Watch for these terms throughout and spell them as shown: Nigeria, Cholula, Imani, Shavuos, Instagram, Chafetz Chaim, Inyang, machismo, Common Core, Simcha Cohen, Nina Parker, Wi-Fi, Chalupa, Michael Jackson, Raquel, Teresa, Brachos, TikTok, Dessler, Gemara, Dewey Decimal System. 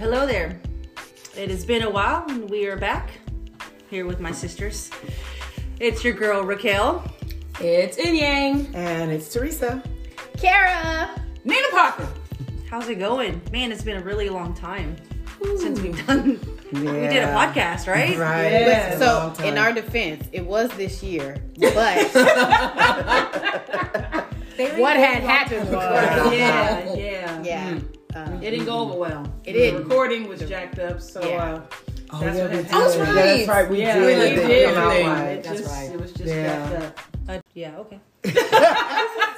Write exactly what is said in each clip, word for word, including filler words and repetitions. Hello there. It has been a while and we are back here with my sisters. It's your girl Raquel. It's Inyang. And it's Teresa. Kara. Nina Parker. How's it going? Man, it's been a really long time Ooh. since we've done yeah. we did a podcast, right? Right. Yeah. So in our defense, it was this year, but what had happened was Yeah, yeah. Yeah. Mm. Um, it didn't go over well. It didn't. The recording was jacked up, so yeah. uh, oh, that's yeah, what happened. I was right. That's right. We yeah, did. We did. did. It that's just, right. It was just yeah. jacked up. Uh, yeah. Okay. It's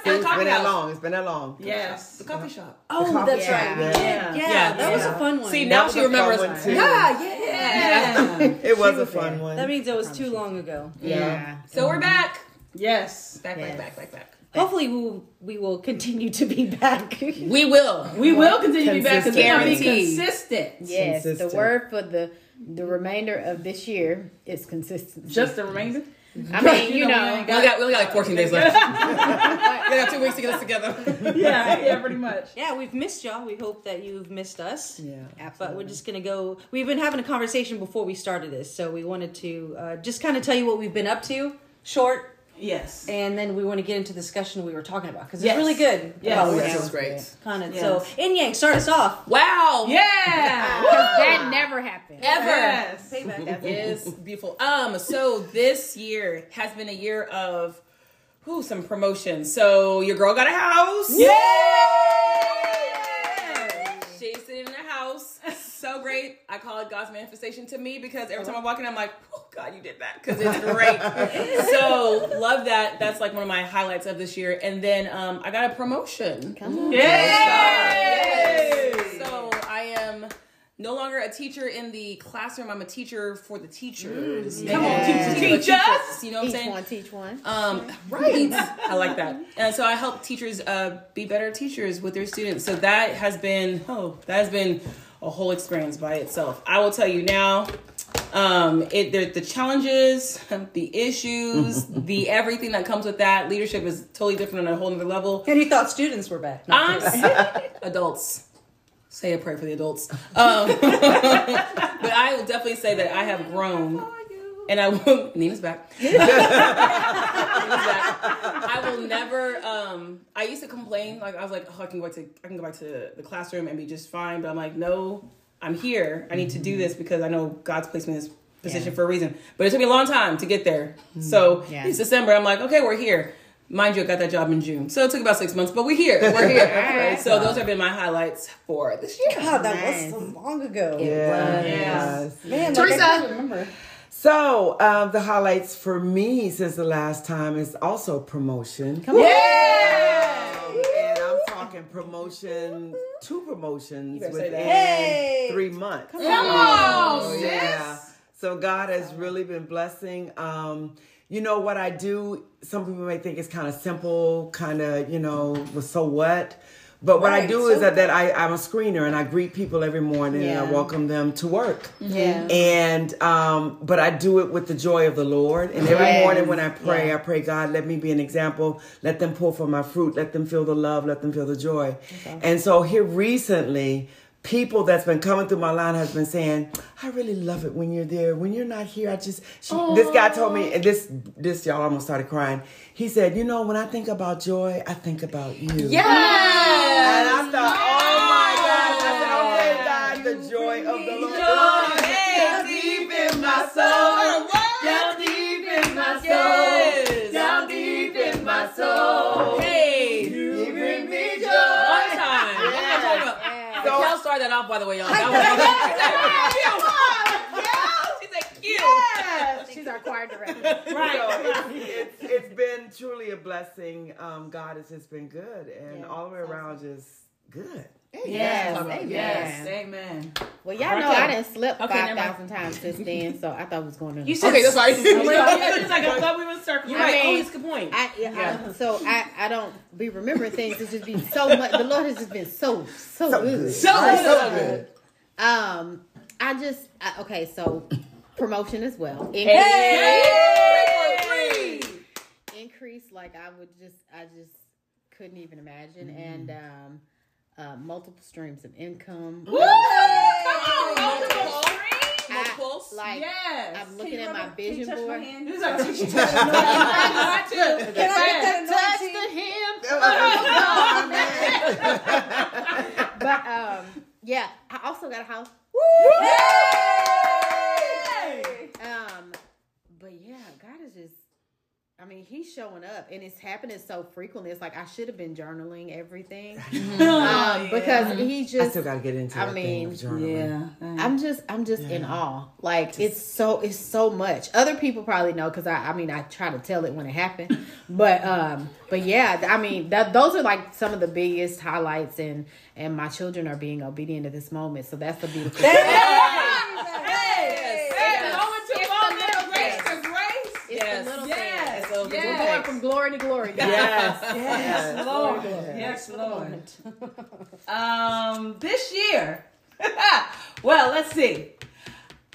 been that long. It's been that long. Yes. The coffee shop. Oh, coffee that's shop. right. We did. Yeah. Yeah. Yeah. yeah. That was a fun one. See, now she remembers. One too. Yeah. Yeah. yeah. yeah. It was a fun one. That means it was too long ago. Yeah. So we're back. Yes. Back. Back. Back. Back. Back. Hopefully we will, we will continue to be back. We will. We will continue to be back because we're going to be consistent. Yes, consistent. The word for the the remainder of this year is consistent. Just the remainder? I mean, you know. We got, we got like fourteen days left. We got two weeks to get us together. Yeah, yeah, pretty much. Yeah, we've missed y'all. We hope that you've missed us. Yeah, absolutely. But we're just going to go. We've been having a conversation before we started this, so we wanted to uh, just kind of tell you what we've been up to. Short. Yes. And then we want to get into the discussion we were talking about because it's yes. really good. Yes. Oh, yes. This is great. Kind of. Yes. So, Inyang, start us off. Wow. Yeah. That never happened. Ever. Yes. Payback. That is beautiful. Um. So, this year has been a year of whew, some promotion. So, your girl got a house. Yay! Yeah. She's sitting in a house. So great. I call it God's manifestation to me because every time I walk in, I'm like, oh, God, you did that because it's great. So love that. That's like one of my highlights of this year. And then um, I got a promotion. Come on. Yay! Yes. So I am no longer a teacher in the classroom. I'm a teacher for the teachers. Mm-hmm. Come on, teach, teach us. You know what I'm saying? Each one, teach one. Um, right. I like that. And so I help teachers uh, be better teachers with their students. So that has been, oh, that has been a whole experience by itself. I will tell you now, um, it the, the challenges, the issues, the everything that comes with that. Leadership is totally different on a whole nother level. And he thought students were back. I'm adults. Say a prayer for the adults. Um, but I will definitely say that I have grown. And I will, Nina's back. Nina's back. I will never, um, I used to complain. Like I was like, oh, I can go back to, I can go back to the classroom and be just fine. But I'm like, no, I'm here. I need to do this because I know God's placed me in this position yeah. for a reason. But it took me a long time to get there. So yeah. it's December. I'm like, okay, we're here. Mind you, I got that job in June. So it took about six months, but we're here. We're here. Right. So those have been my highlights for this year. God, that nice. was so long ago. It yeah. was. Yes. Man, Teresa. Like, I can't remember. So, um, the highlights for me since the last time is also promotion. Come on. Yeah! Um, and I'm talking promotion, two promotions within hey. three months. Come on, oh, sis. Yeah. So, God has really been blessing. Um, you know, what I do, some people may think it's kind of simple, kind of, you know, well, so what? But what right. I do is that, that I, I'm a screener and I greet people every morning yeah. and I welcome them to work. Yeah. And um, but I do it with the joy of the Lord. And every yes. morning when I pray, yeah. I pray, God, let me be an example. Let them pull for my fruit. Let them feel the love. Let them feel the joy. Okay. And so here recently, people that's been coming through my line has been saying, I really love it when you're there. When you're not here, I just... She, this guy told me, and this, this y'all almost started crying. He said, you know, when I think about joy, I think about you. Yeah. And I thought, oh my God, I said, okay, God, the joy of the Lord. Joy down deep in my soul. Down deep in my soul. Down deep in my soul. Hey, you bring me joy. One time. Yeah. So, y'all started that off, by the way, y'all. That was She's like, cute. Yes. She's our choir director. Right. So, it's, it's, it's been truly a blessing. Um, God has just been good. And yeah. all the way around, just good. Yes. Amen. Yes. Amen. Well, y'all know I done slipped okay, five thousand times since then, so I thought it was going to... You said... Okay, that's right. It's like, I thought we were circling. You're right. Oh, it's a good point. I, yeah. I, so, I, I don't be remembering things. It's just been so much... The Lord has just been so, so, so good. good. So, so, so good. good. Um, I just... I, okay, so... Promotion as well. Increase. Hey! Increase like I would just, I just couldn't even imagine. Mm. And um, uh, multiple streams of income. Woo! Come Like, yes. I'm looking at my vision board. Can I touch the hem? Oh, but um, yeah, I also got a house. Woo! Yay! Um, but yeah, God is just. I mean, he's showing up, and it's happening so frequently. It's like I should have been journaling everything um, yeah. because he just. I still gotta get into. I that mean, thing of yeah. I'm just, I'm just yeah. in awe. Like just, it's so, it's so much. Other people probably know because I, I mean, I try to tell it when it happened, but, um, but yeah, I mean, that, those are like some of the biggest highlights, and and my children are being obedient at this moment, so that's the beautiful. Thing. From glory to glory. Yes. Yes, Lord. Yes, Lord. Um, this year, well, let's see.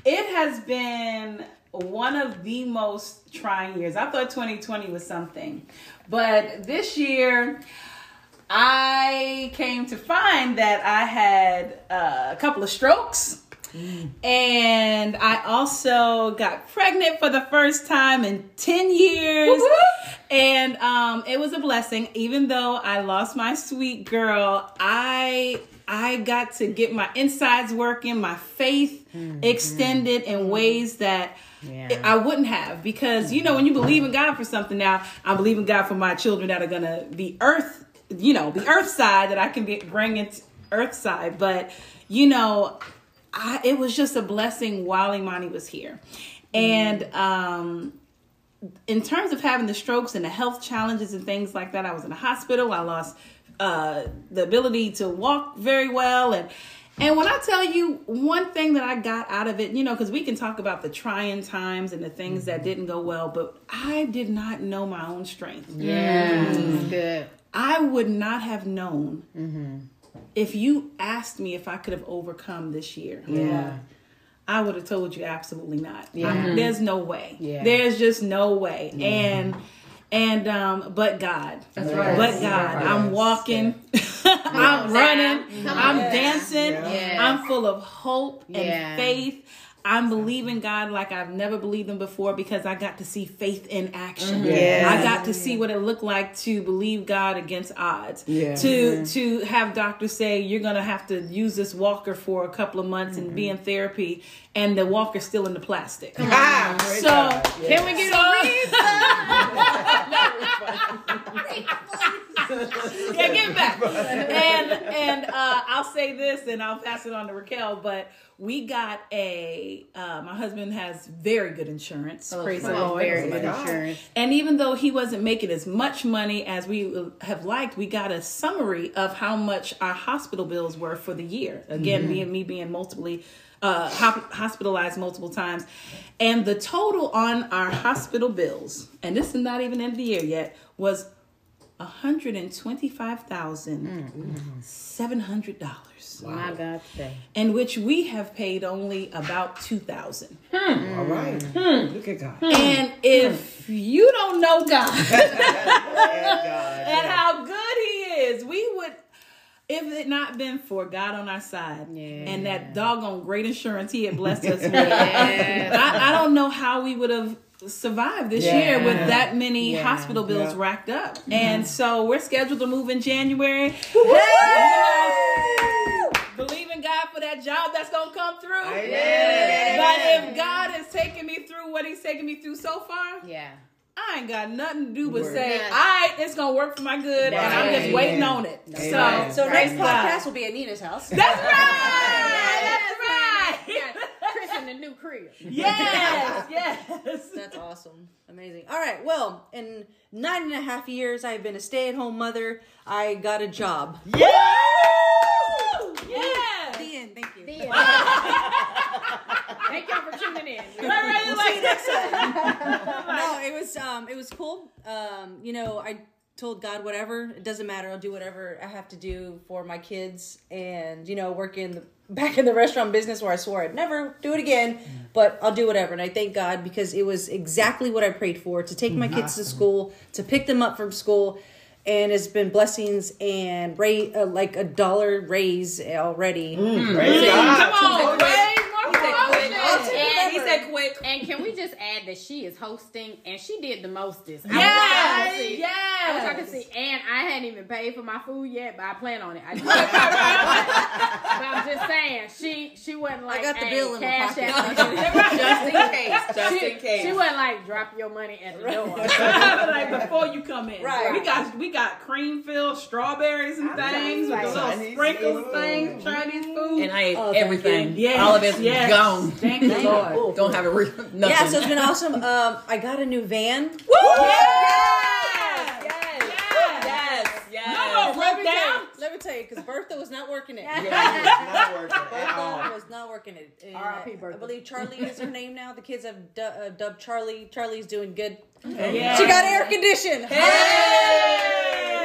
It has been one of the most trying years. I thought twenty twenty was something. But this year, I came to find that I had uh, a couple of strokes. Mm. And I also got pregnant for the first time in ten years. Woo-hoo! And um, it was a blessing. Even though I lost my sweet girl, I I got to get my insides working, my faith mm-hmm. extended in ways that yeah. I wouldn't have. Because, you know, when you believe in God for something now, I believe in God for my children that are going to be earth, you know, the earth side that I can be, bring into earth side. But, you know... I, it was just a blessing while Imani was here. And um, in terms of having the strokes and the health challenges and things like that, I was in the hospital. I lost uh, the ability to walk very well. And and when I tell you one thing that I got out of it, you know, because we can talk about the trying times and the things that didn't go well, but I did not know my own strength. Yeah, mm-hmm. Good. I would not have known. Mm-hmm. If you asked me if I could have overcome this year, yeah, I would have told you absolutely not. Yeah. I mean, there's no way. Yeah. There's just no way. Yeah. And and um, but God, that's right. But God, yes. I'm walking, yes. I'm running, yes. I'm dancing, yes. I'm full of hope and yeah. faith. I'm believing God like I've never believed him before because I got to see faith in action. Yes. I got to see what it looked like to believe God against odds. Yeah. To to have doctors say, you're going to have to use this walker for a couple of months mm-hmm. and be in therapy. And the walker's still in the plastic. Ah, so God. Can we get so, a yeah, give it back. And, and uh, I'll say this and I'll pass it on to Raquel, but we got a, uh, my husband has very good insurance. Oh, praise the Lord. Very good insurance. And even though he wasn't making as much money as we have liked, we got a summary of how much our hospital bills were for the year. Again, mm-hmm. me and me being multiply, uh, hop- hospitalized multiple times. And the total on our hospital bills, and this is not even end of the year yet, was one hundred twenty-five thousand seven hundred dollars. Wow. My God, today. In which we have paid only about two thousand dollars. Hmm. All right. Hmm. Look at God. And if hmm. you don't know God, God and yeah. how good he is, we would, if it not been for God on our side yeah. and that doggone great insurance he had blessed us with, yeah. I, I don't know how we would have survive this yeah. year with that many yeah. hospital bills yeah. racked up. Mm-hmm. And so we're scheduled to move in January. Believe in God for that job that's going to come through. Amen. But if God is taking me through what he's taking me through so far, yeah, I ain't got nothing to do but Word. say, all right, it's going to work for my good, right. and I'm just waiting yeah. on it. Amen. So, so right. next podcast will be at Nina's house. That's right! That's right! That's right. Chris in the new crib. Yes, yes. That's awesome. Amazing. All right. Well, in nine and a half years, I've been a stay-at-home mother. I got a job. Yeah. Yeah. The end. Thank you. The end. Thank y'all for tuning in. We'll see you next time. No, it was um, it was cool. Um, you know, I told God, whatever, it doesn't matter. I'll do whatever I have to do for my kids, and you know, work in the. back in the restaurant business where I swore I'd never do it again, but I'll do whatever. And I thank God because it was exactly what I prayed for, to take my kids to school, to pick them up from school. and it's been blessings and ra- uh, like a dollar raise already. Mm, raise God. Come on, raise more promotion. He said quick. And can we just add that she is hosting and she did the mostest. Yes, yes. I wish I could see. And I hadn't even paid for my food yet, but I plan on it. I just, but I'm just saying, she she wasn't like, I got the hey, bill in my pocket. Just in case. Just she, in case. She wasn't like, drop your money at the door. Like before you come in. Right. We got we got cream filled strawberries and I things with like little Chinese sprinkles food. Things, Chinese food. And I ate oh, everything. Yes. All of it's yes. gone. Thank you, Lord. Lord. Don't have a real nothing. Yeah, so it's been awesome. Um, I got a new van. Woo! Yes! Yes! Yes! Yes! Yes! Yes! No, let me down. Let me tell you, because Bertha was not working it. Yeah, not working Bertha at all. was not working it. And R I P Bertha. I believe Charlie is her name now. The kids have du- uh, dubbed Charlie. Charlie's doing good. Okay. Yeah. She got air conditioned. Hey! Hey!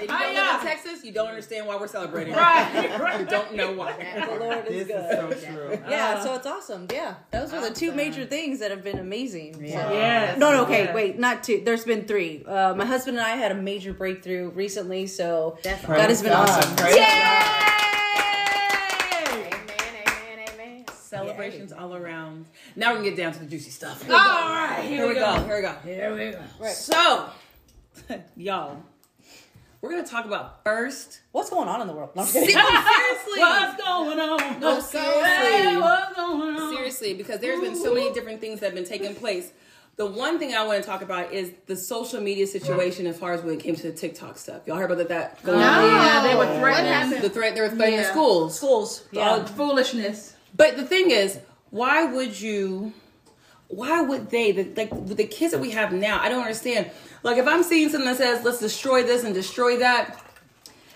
You don't I live know. in Texas, you don't understand why we're celebrating. Right. You don't know why. The Lord is this good. Is so true. Yeah, uh, so it's awesome. Yeah. Those were awesome. the two major things that have been amazing. Yeah. So. Yes. No, no, okay, yeah. wait, not two. There's been three. Uh, my husband and I had a major breakthrough recently, so That's that awesome. has been awesome. Praise Yay! Amen, amen, amen. Celebrations Yay. all around. Now we can get down to the juicy stuff. All right. Here, here we go. go. Here we go. Here we go. Right. So, y'all. We're going to talk about first... What's going on in the world? No, seriously. What's going on? No, seriously. Hey, what's going on? Seriously, because there's been so many different things that have been taking place. The one thing I want to talk about is the social media situation as far as when it came to the TikTok stuff. Y'all heard about that? that going oh, on? Yeah, they were threatening. The threat, they were threatening yeah. schools. Schools. Yeah. All foolishness. But the thing is, why would you... Why would they... The, like, with the kids that we have now, I don't understand... Like, if I'm seeing something that says, let's destroy this and destroy that,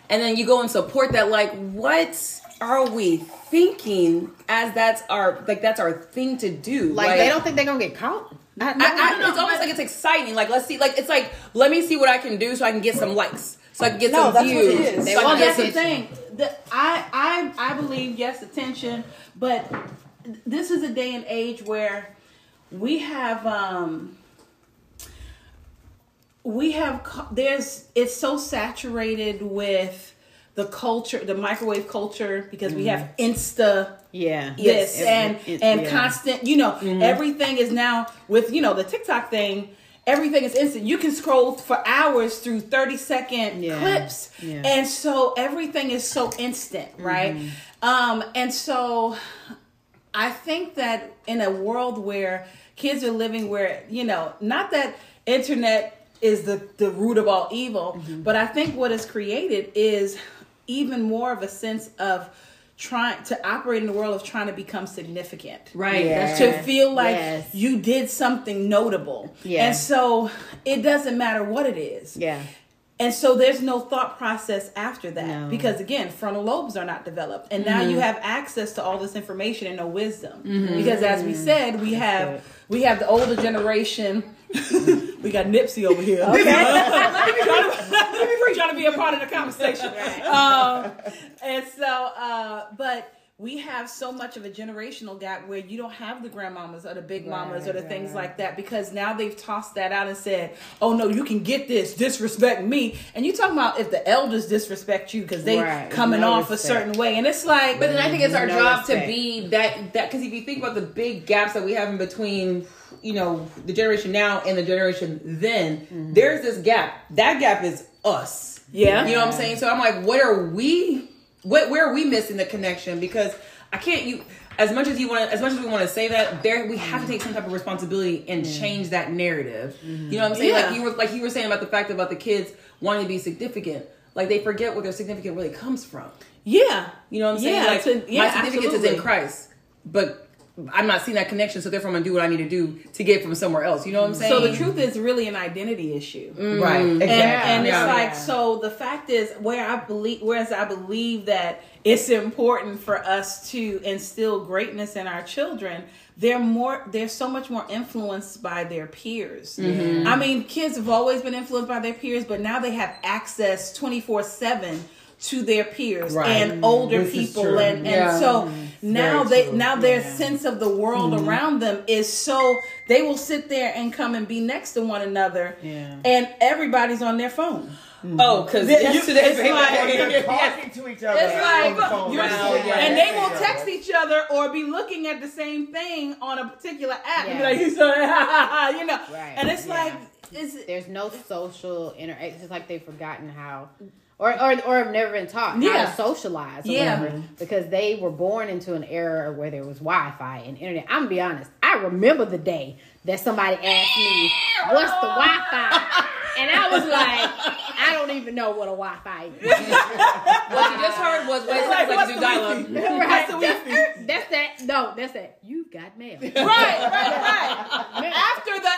and then you go and support that, like, what are we thinking as that's our, like, that's our thing to do? Like, like they don't think they're going to get caught? I, I, I, I, it's almost like it's exciting. Like, let's see, like, it's like, let me see what I can do so I can get some likes, so I can get no, some that's views. What it is. So well, that's the thing. The, I, I, I believe, yes, attention, but this is a day and age where we have, um... We have, there's, it's so saturated with the culture, the microwave culture, because mm-hmm. we have Insta. Yeah. Yes. It's, and, it's, and yeah. constant, you know, mm-hmm. everything is now with, you know, the TikTok thing, everything is instant. You can scroll for hours through thirty second yeah. clips. Yeah. And so everything is so instant, right? Mm-hmm. Um, and so I think that in a world where kids are living where, you know, not that internet is the, the root of all evil. Mm-hmm. But I think what is created is even more of a sense of trying to operate in the world of trying to become significant. Right. Yes. To feel like yes. you did something notable. Yeah. And so it doesn't matter what it is. Yeah. And so there's no thought process after that. No. Because again, frontal lobes are not developed. And mm-hmm. now you have access to all this information and no wisdom. Mm-hmm. Because as we said, we have we have the older generation. We got Nipsey over here. Okay. Trying to be a part of the conversation. Um, and so, uh, but we have so much of a generational gap where you don't have the grandmamas or the big mamas right, or the right. things like that, because now they've tossed that out and said, oh no, you can get this, disrespect me. And you talking about if the elders disrespect you because they right. coming no off respect. a certain way. And it's like... But then I think it's our no job respect. to be that... that Because if you think about the big gaps that we have in between... you know, the generation now and the generation then, mm-hmm. there's this gap. That gap is us. Yeah. You know what I'm saying? So I'm like, what are we, what, where are we missing the connection? Because I can't, you, as much as you want to, as much as we want to say that there, we have to take some type of responsibility and mm-hmm. change that narrative. Mm-hmm. You know what I'm saying? Yeah. Like you were, like you were saying about the fact about the kids wanting to be significant. Like they forget where their significant really comes from. Yeah. You know what I'm yeah, saying? Like a, yeah, my significance absolutely. is in Christ, but I'm not seeing that connection, so therefore I'm going to do what I need to do to get from somewhere else. You know what I'm saying? So the truth is really an identity issue. Mm. Right. Exactly. And, and yeah, it's yeah. like, so the fact is, where I believe, whereas I believe that it's important for us to instill greatness in our children, they're more, they're so much more influenced by their peers. Mm-hmm. I mean, kids have always been influenced by their peers, but now they have access twenty-four seven to their peers, right, and older this people, and, and yeah, so it's now they true. now their yeah. sense of the world mm-hmm. around them is so they will sit there and come and be next to one another, yeah. and everybody's on their phone. Mm-hmm. Oh, because yesterday it's they like, talking to each other. It's like, the you're, wow, yeah, and they will text each other or be looking at the same thing on a particular app. Yeah. And be like, you know, right. and it's yeah. like it's, there's no social interaction. It's like they've forgotten how. Or, or or have never been taught yeah. how to socialize or yeah. whatever, because they were born into an era where there was Wi-Fi and internet. I'm going to be honest. I remember the day that somebody asked me, what's the Wi-Fi? And I was like, I don't even know what a Wi-Fi is. What you just heard was, wait, like, like you do dial-up. Right. That's, that's that. No, that's that. You got mail. Right, right, right. After the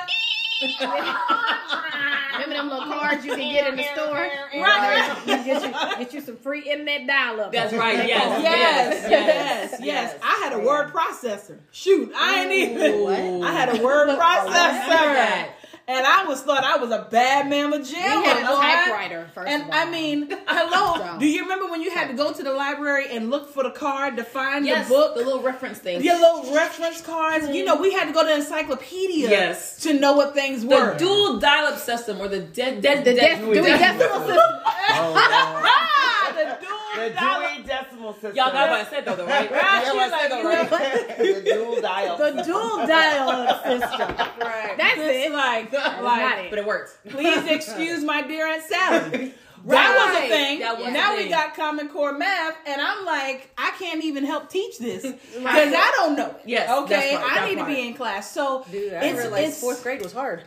remember them little cards you can get in the store? Right. You get, you, get you some free internet dial-up. That's right. Yes. Yes. Yes. Yes. I had a word processor. Shoot, I ain't even. What? I had a word processor. And I was thought I was a bad mama jail. We had a typewriter first. And of all. I mean, hello. So, do you remember when you had to go to the library and look for the card to find yes, the book, the little reference things, your little reference cards? Mm-hmm. You know, we had to go to encyclopedias yes. to know what things were. The dual dial-up system, or the de- de- de- the de- Dewey Decimal System. Oh, the dual. The Dewey Decimal System. Y'all know what I said though, though right? Right. Like, said though, right? The dual dial. The dual dial system. Right. That's it. Like, that like it. But it works. Please excuse my dear Aunt Sally. Right. That was a thing. That was now a thing. We got Common Core math, and I'm like, I can't even help teach this because right. I don't know it. Yes, okay, right, I need right. to be in class. So, dude, I it's, realized it's, fourth grade was hard.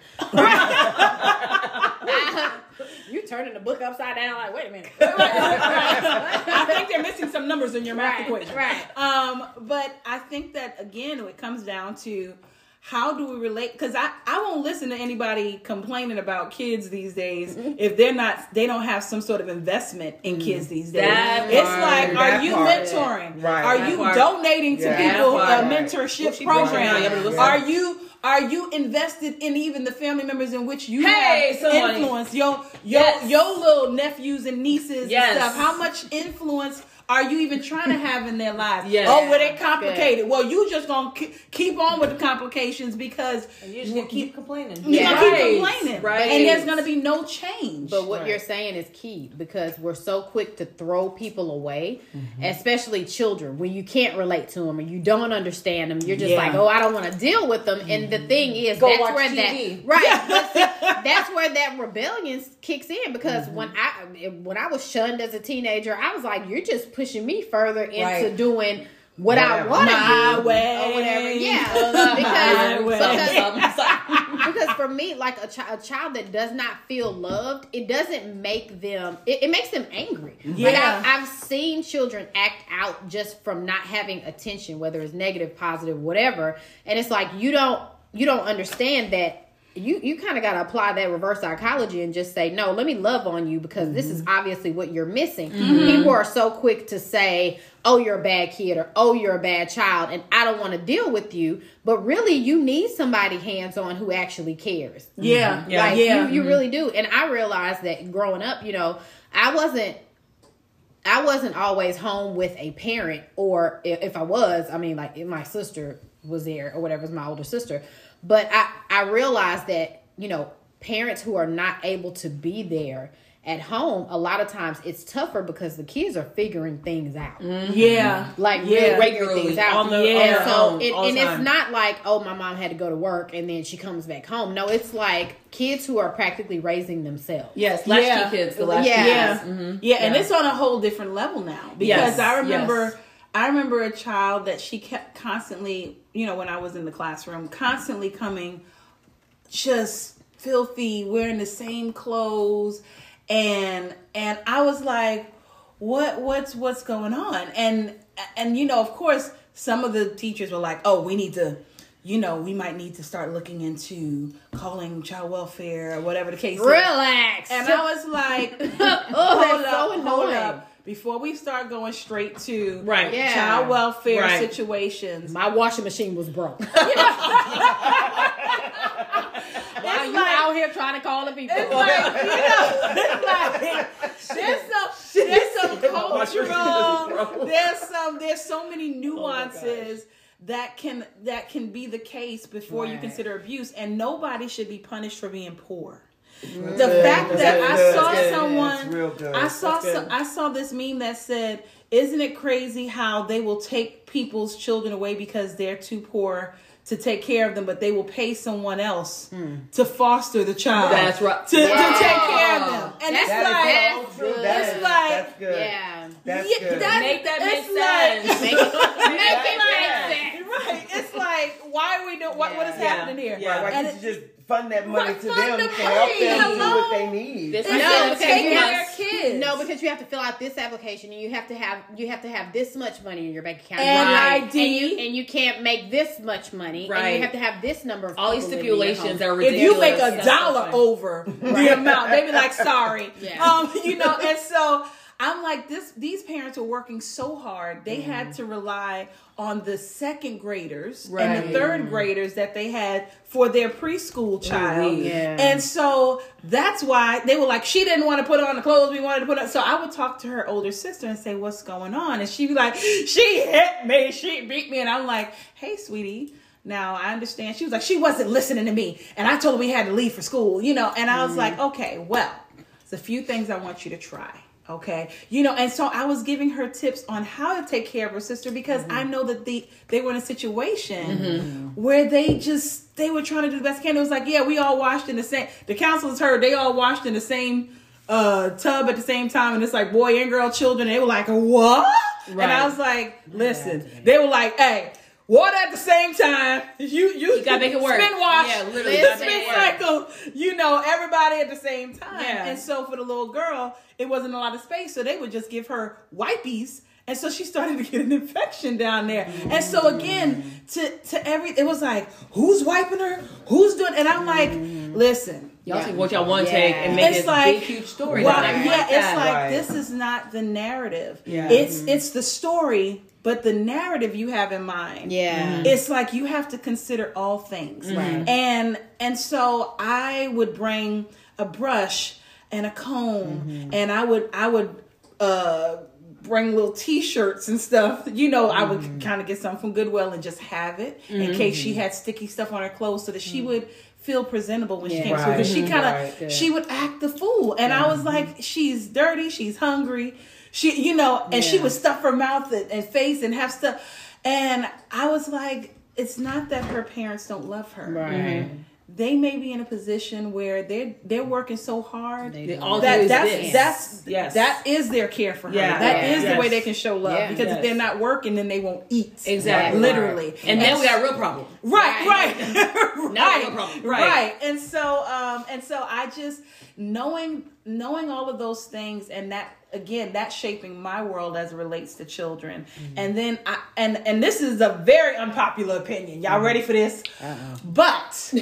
You turning the book upside down, like, wait a minute. I think they're missing some numbers in your math right, equation, right? Um, but I think that again, it comes down to. How do we relate? Because I, I won't listen to anybody complaining about kids these days if they're not, they don't have some sort of investment in kids these days. That it's part, like, are you part, mentoring? Right, are you part, donating to yeah, people part, a mentorship program? Yeah. Are you are you invested in even the family members in which you hey, have somebody. influence? Your, your, yes. your little nephews and nieces yes. and stuff. How much influence are you even trying to have in their lives? Yes. Oh, well, they complicated. Good. Well, you just going to keep on with the complications because... And you're just going to keep complaining. You're yes. going to keep complaining. Right. And there's going to be no change. But what right. you're saying is key, because we're so quick to throw people away, mm-hmm. especially children, when you can't relate to them or you don't understand them. You're just yeah. like, oh, I don't want to deal with them. Mm-hmm. And the thing is, Go that's watch where T V. That... Right. Yeah. That's, that's where that rebellion kicks in, because mm-hmm. when I when I was shunned as a teenager, I was like, you're just... pushing me further into right. doing what yeah. I want to do, way. Or whatever. Yeah, because, because for me, like a, chi- a child that does not feel loved, it doesn't make them. It, it makes them angry. Yeah. Like I, I've seen children act out just from not having attention, whether it's negative, positive, whatever. And it's like you don't you don't understand that. You you kind of got to apply that reverse psychology and just say, no, let me love on you, because mm-hmm. this is obviously what you're missing. Mm-hmm. People are so quick to say, oh, you're a bad kid, or oh, you're a bad child, and I don't want to deal with you. But really, you need somebody hands-on who actually cares. Yeah. Mm-hmm. yeah. Like, yeah. You, you mm-hmm. really do. And I realized that growing up, you know, I wasn't. I wasn't always home with a parent, or if I was, I mean, like my sister was there or whatever, it's my older sister. But I, I realized that, you know, parents who are not able to be there at home, a lot of times it's tougher because the kids are figuring things out. Mm-hmm. Yeah. Like yeah. regularly things out. On the, yeah. And, so on, it, and it's not like, oh, my mom had to go to work and then she comes back home. No, it's like kids who are practically raising themselves. Yes. Last yeah. two kids. The last yeah. two yeah. kids. Mm-hmm. Yeah. yeah. And it's on a whole different level now, because yes. I remember... Yes. I remember a child that she kept constantly, you know, when I was in the classroom, constantly coming just filthy, wearing the same clothes. And and I was like, what what's what's going on? And and you know, of course, some of the teachers were like, oh, we need to, you know, we might need to start looking into calling child welfare or whatever the case is. Relax. And I was like, oh, hold up, so hold up. Before we start going straight to right. yeah. child welfare right. situations. My washing machine was broke. Wow, you like, out here trying to call the people. It's like, you know, it's like, there's some, there's some But you're wrong. There's some. There's so many nuances oh that can that can be the case before right. you consider abuse, and nobody should be punished for being poor. Right. The fact that that's I saw good. someone, I saw some, I saw this meme that said, "Isn't it crazy how they will take people's children away because they're too poor to take care of them, but they will pay someone else mm. to foster the child." That's right. To, yeah. to take care of them. And that's, it's like, that's it's like, that's good. Yeah. That's yeah, good. That, make that make sense. Like, make it, make it make sense. Right. It's like, why are we doing, what, yeah. what is yeah. happening here? Yeah. Right. Why can't you just fund that money to them to help them do what they need? This no, because you have kids. No, because you have to fill out this application, and you have to have you have to have this much money in your bank account, and right. I D, and you, and you can't make this much money, right. and you have to have this number of all these stipulations are ridiculous. If you make a dollar over right. the amount, they be like, sorry, yeah. um, you know, and so. I'm like, this. These parents were working so hard. They mm-hmm. had to rely on the second graders right. and the third graders that they had for their preschool child. Yeah. And so that's why they were like, she didn't want to put on the clothes we wanted to put on. So I would talk to her older sister and say, what's going on? And she'd be like, she hit me. She beat me. And I'm like, hey, sweetie. Now, I understand. She was like, she wasn't listening to me. And I told her we had to leave for school, you know. And I was mm-hmm. like, okay, well, there's a few things I want you to try. Okay, you know, and so I was giving her tips on how to take care of her sister because mm-hmm. I know that the they were in a situation mm-hmm. where they just they were trying to do the best they can. It was like, yeah, we all washed in the same. The counselors heard they all washed in the same uh, tub at the same time, and it's like boy and girl children. They were like, what? Right. And I was like, listen, yeah, they were like, hey. Water at the same time. You you, you gotta make it work. Spin wash. Yeah, literally. Spin cycle. You know, everybody at the same time. Yeah. And so for the little girl, it wasn't a lot of space. So they would just give her wipies. And so she started to get an infection down there. Mm-hmm. And so again, to to every it was like, who's wiping her? Who's doing and I'm like, mm-hmm. listen. Y'all yeah. take what y'all want to yeah. take and make it's it like, a big, huge story. Well, like, yeah, like it's like right. this is not the narrative. Yeah. It's mm-hmm. it's the story. But the narrative you have in mind, yeah, it's like you have to consider all things. Right. And and so I would bring a brush and a comb, mm-hmm. and I would I would uh, bring little T-shirts and stuff. You know, mm-hmm. I would kind of get something from Goodwill and just have it mm-hmm. in case she had sticky stuff on her clothes, so that mm-hmm. she would feel presentable when yeah. she came right. to because she kind of right. yeah. she would act the fool, and mm-hmm. I was like, she's dirty, she's hungry. She, you know, and yeah. she would stuff her mouth and, and face and have stuff. And I was like, it's not that her parents don't love her. Right. Mm-hmm. They may be in a position where they're, they're working so hard. They that, that's, that's, that's, yes. that is their care for her. Yeah. That yeah. is yes. the way they can show love. Yeah. Because yes. if they're not working, then they won't eat. Exactly. Right. Literally. Right. And, and then we got a real problem. Right, right. right. Now we got a problem. Right. Right. And so, um, and so I just, knowing, knowing all of those things and that, again, that's shaping my world as it relates to children. Mm-hmm. And then I and and this is a very unpopular opinion. Y'all mm-hmm. ready for this? Uh-oh. But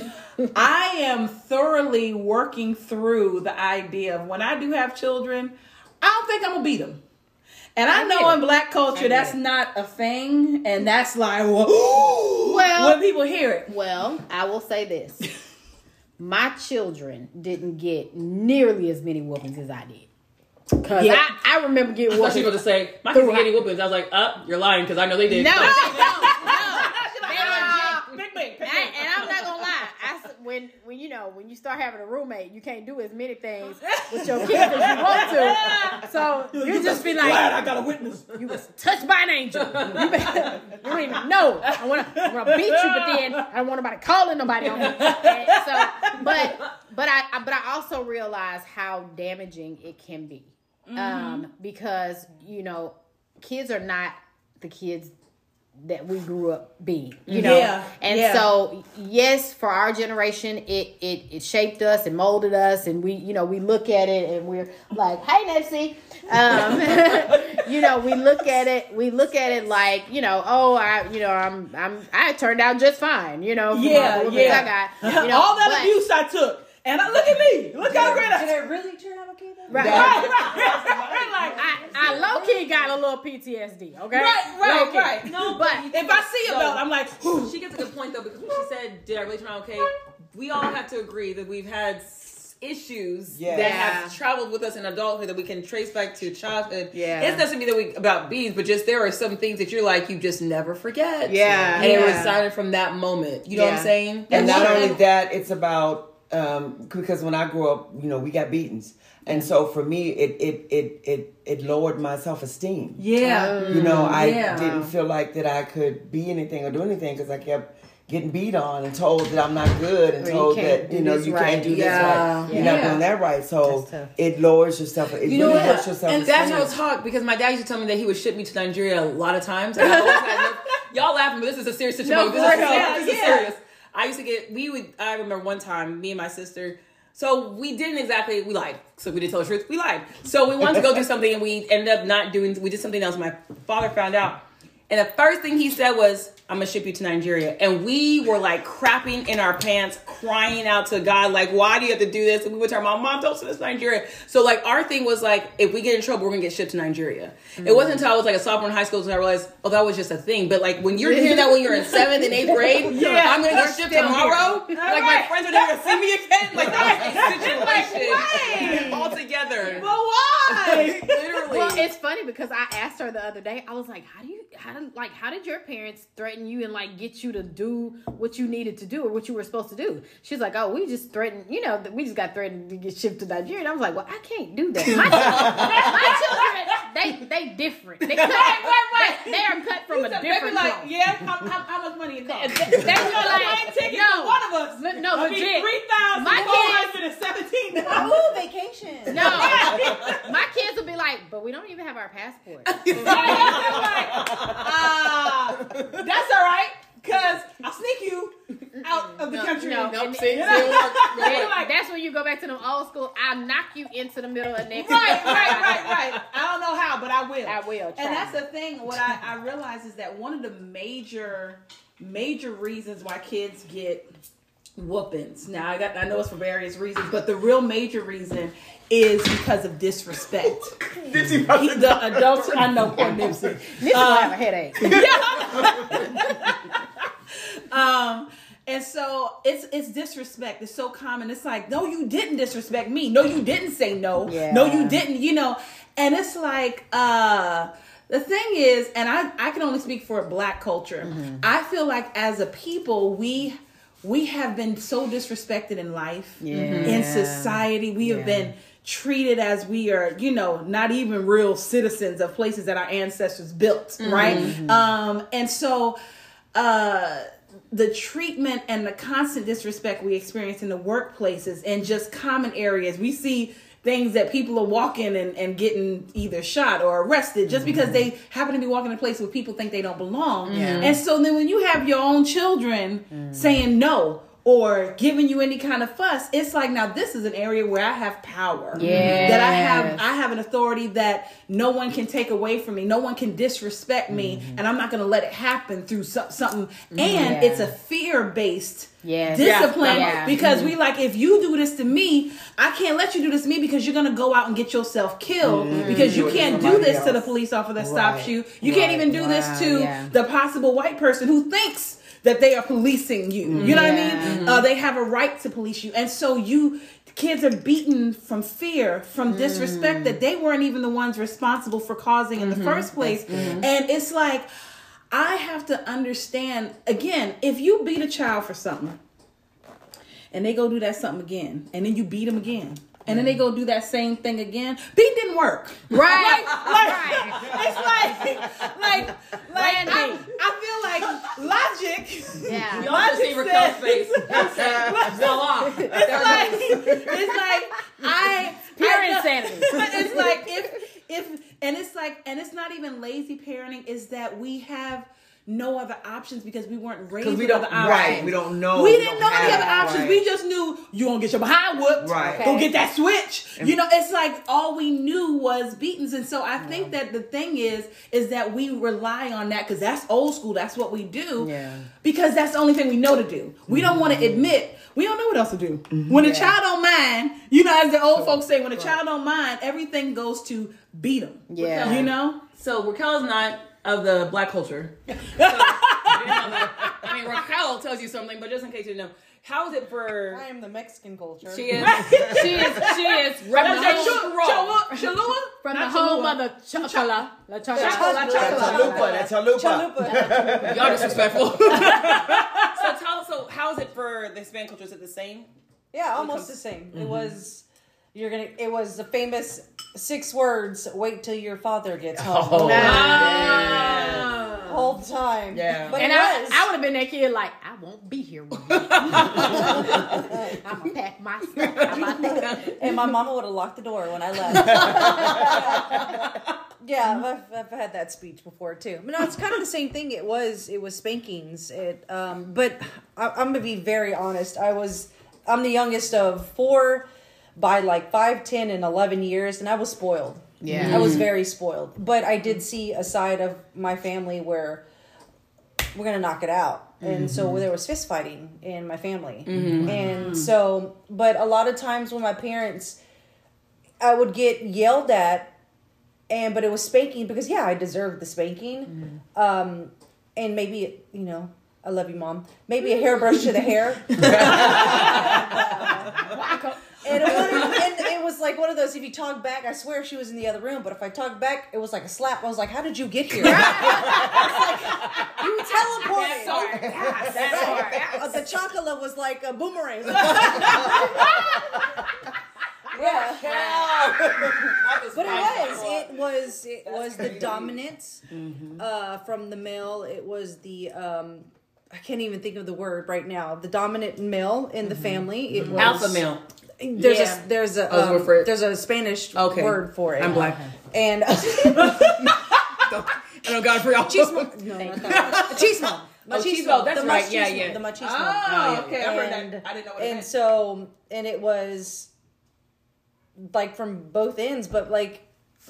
I am thoroughly working through the idea of when I do have children, I don't think I'm gonna beat them. And I, I know in black culture that's it. not a thing, and that's like well, well when people hear it. Well, I will say this. My children didn't get nearly as many whoopings as I did. Because yeah. I, I remember getting whoopings. I thought she was going to say, my kids are getting whoopings. I was like, up, oh, you're lying, because I know they did. No, no, no. They're like, pick me. And I'm not going to lie. I, when, when, you know, when you start having a roommate, you can't do as many things with your kids as you want to. So you, you, you just be like, glad I got a witness. You was touched by an angel. You, be, you don't even know. I want to I want to beat you, but then I don't want nobody calling nobody on me. And so, but, but, I, but I also realize how damaging it can be. Mm-hmm. Um, because, you know, kids are not the kids that we grew up being, you know? Yeah, and yeah. so, yes, for our generation, it, it, it shaped us and molded us. And we, you know, we look at it and we're like, hey, Nipsey, um, you know, we look at it, we look at it like, you know, oh, I, you know, I'm, I'm, I turned out just fine, you know? Yeah. yeah. I got, you know, all that but, abuse I took. And I, look at me. Look did how great I... Did it really turn out okay, though? Right. right. Like, I, I low-key got a little P T S D, okay? Right, right, right. No, but if I see a so, belt, I'm like, whew. She gets a good point, though, because when she said, did I really turn out okay, we all have to agree that we've had issues yes. that have traveled with us in adulthood that we can trace back to childhood. Yeah. It doesn't mean that we about bees, but just there are some things that you're like, you just never forget. Yeah. And yeah. it was started from that moment. You know yeah. what I'm saying? And, and not only that, it's about, um, because when I grew up, you know, we got beatings. And so for me, it it it it, it lowered my self-esteem. Yeah. You know, I yeah. didn't feel like that I could be anything or do anything because I kept getting beat on and told that I'm not good and told that, you know, you can't do this right. You're not doing that right. So it lowers your self. It really hurts your self-esteem. And that's real talk because my dad used to tell me that he would ship me to Nigeria a lot of times. And I always had no, y'all laughing, but this is a serious situation. No, this is, yeah, this is yeah. serious. I used to get, we would, I remember one time, me and my sister, so we didn't exactly, we lied. So we didn't tell the truth. We lied. So we wanted to go do something and we ended up not doing, we did something else. My father found out. And the first thing he said was, I'm going to ship you to Nigeria. And we were like crapping in our pants, crying out to God, like, why do you have to do this? And we would tell my mom, mom, don't send us to Nigeria. So like our thing was like, if we get in trouble, we're going to get shipped to Nigeria. Mm-hmm. It wasn't until I was like a sophomore in high school that I realized, oh, that was just a thing. But like when you're hearing that when you're in seventh and eighth grade, yeah, I'm going to get shipped tomorrow. Like right. my friends are never going to see me again. Like that situation like, all together. But why? Literally. Well, it's funny because I asked her the other day, I was like, how do you, how do, like, how did your parents threaten you and like get you to do what you needed to do or what you were supposed to do? She's like, oh, we just threatened, you know, we just got threatened to get shipped to Nigeria. And I was like, well, I can't do that. My children, my children they they different. They, cut, they, they are cut from He's a different like, zone. Yeah, how, how, how much money it costs? They, they were like, ticket no, for one of us. No, no legit. Three thousand four hundred seventeen. Oh, vacation. No, my kids would be like, but we don't even have our passports. Ah, uh, that's all right, because I'll sneak you out of the no, country. No, nope. See, that, that's when you go back to them old school. I'll knock you into the middle of next Right, time. right, right, right. I don't know how, but I will. I will. Try. And that's the thing. What I, I realize is that one of the major, major reasons why kids get whoopings. Now, I got I know it's for various reasons, but the real major reason is because of disrespect. Nipsey, the adults I know poor Nipsey. Nipsey um, will have a headache. um, and so it's it's disrespect. It's so common. It's like, no, you didn't disrespect me. No, you didn't say no. Yeah. No, you didn't. You know, and it's like uh, the thing is, and I I can only speak for Black culture. Mm-hmm. I feel like as a people we. We have been so disrespected in life, yeah. in society. We yeah. have been treated as we are, you know, not even real citizens of places that our ancestors built, mm-hmm. right? Um, and so uh, the treatment and the constant disrespect we experience in the workplaces and just common areas, we see things that people are walking and, and getting either shot or arrested just mm-hmm. because they happen to be walking in a place where people think they don't belong. Mm-hmm. And so then when you have your own children mm-hmm. saying no or giving you any kind of fuss, it's like, now this is an area where I have power. Yes. That I have I have an authority that no one can take away from me. No one can disrespect mm-hmm. me. And I'm not going to let it happen through so- something. And yeah. it's a fear-based Yes. discipline yeah. because mm-hmm. we like, if you do this to me, I can't let you do this to me because you're going to go out and get yourself killed mm-hmm. because you can't do this else. to the police officer that right. stops you. You right. can't even do wow. this to yeah. the possible white person who thinks that they are policing you. Mm-hmm. You know yeah. what I mean? Mm-hmm. Uh, they have a right to police you. And so you, kids are beaten from fear, from mm-hmm. disrespect that they weren't even the ones responsible for causing mm-hmm. in the first place. Mm-hmm. And it's like, I have to understand, again, if you beat a child for something and they go do that something again and then you beat them again and then they go do that same thing again, beat didn't work. Right. Like, like, right. It's like, like, like I, I feel like logic. Yeah. Y'all logic see Raquel's face. Fell off. It's like, it's like, I... Pure insanity. But it's like, if, if, and it's like, and it's not even lazy parenting, is that we have no other options because we weren't raised with other options. Right, we don't know. We, we didn't know any other options. Right. We just knew you gonna get your behind whooped. Right. Okay. Go get that switch. And you know, it's like all we knew was beatings. And so I yeah. think that the thing is, is that we rely on that because that's old school. That's what we do. Yeah. Because that's the only thing we know to do. We don't mm-hmm. want to admit we don't know what else to do. Mm-hmm. When yeah. a child don't mind, you know, as the old so, folks say, when a right. child don't mind, everything goes to beat them. Yeah. You know? So Raquel's not of the Black culture. So, you know, I mean, Raquel tells you something, but just in case you know, How is it for? I am the Mexican culture. She is. she is. She is. Cholula. From the whole mother. Chachala. La Chalupa. That's Chalupa. Y'all disrespectful. So tell. So how is it for the Hispanic culture? Is it the same? Yeah, almost the same. It was. You're gonna. It was the famous six words. Wait till your father gets home. Oh, wow. Whole time. Yeah. But and I, I would have been that kid like, I won't be here with you. I'm gonna pack my stuff. And my mama would have locked the door when I left. Yeah, I've, I've had that speech before too. But no, it's kind of the same thing. It was. It was spankings. It. Um. But I, I'm gonna be very honest. I was. I'm the youngest of four. By like five, ten, and eleven years, and I was spoiled. Yeah. I was very spoiled. But I did see a side of my family where we're going to knock it out. Mm-hmm. And so there was fist fighting in my family. Mm-hmm. And so, but a lot of times when my parents, I would get yelled at, and but it was spanking because, yeah, I deserved the spanking. Mm-hmm. Um, and maybe, you know, I love you, Mom. Maybe a hairbrush to the hair. And it, was, and it was like one of those, if you talk back, I swear she was in the other room, but if I talk back, it was like a slap. I was like, how did you get here? It's like, you teleported. That's so fast. That's so fast. The chocolate was like a boomerang. Yeah. Yeah. But it was, it was, it That's was crazy. The dominance mm-hmm. uh, from the male. It was the... Um, I can't even think of the word right now. The dominant male in the mm-hmm. family. It was alpha male. There's yeah. a there's a um, oh, there's a Spanish okay. word for it. I'm black, and uh, don't, I don't got it for y'all. Machismo, no, not that. Machismo, oh, machismo. That's the right. Machismo, yeah, yeah. The machismo. Oh, okay. And, I heard that. I didn't know what it and meant. So, and it was like from both ends, but like.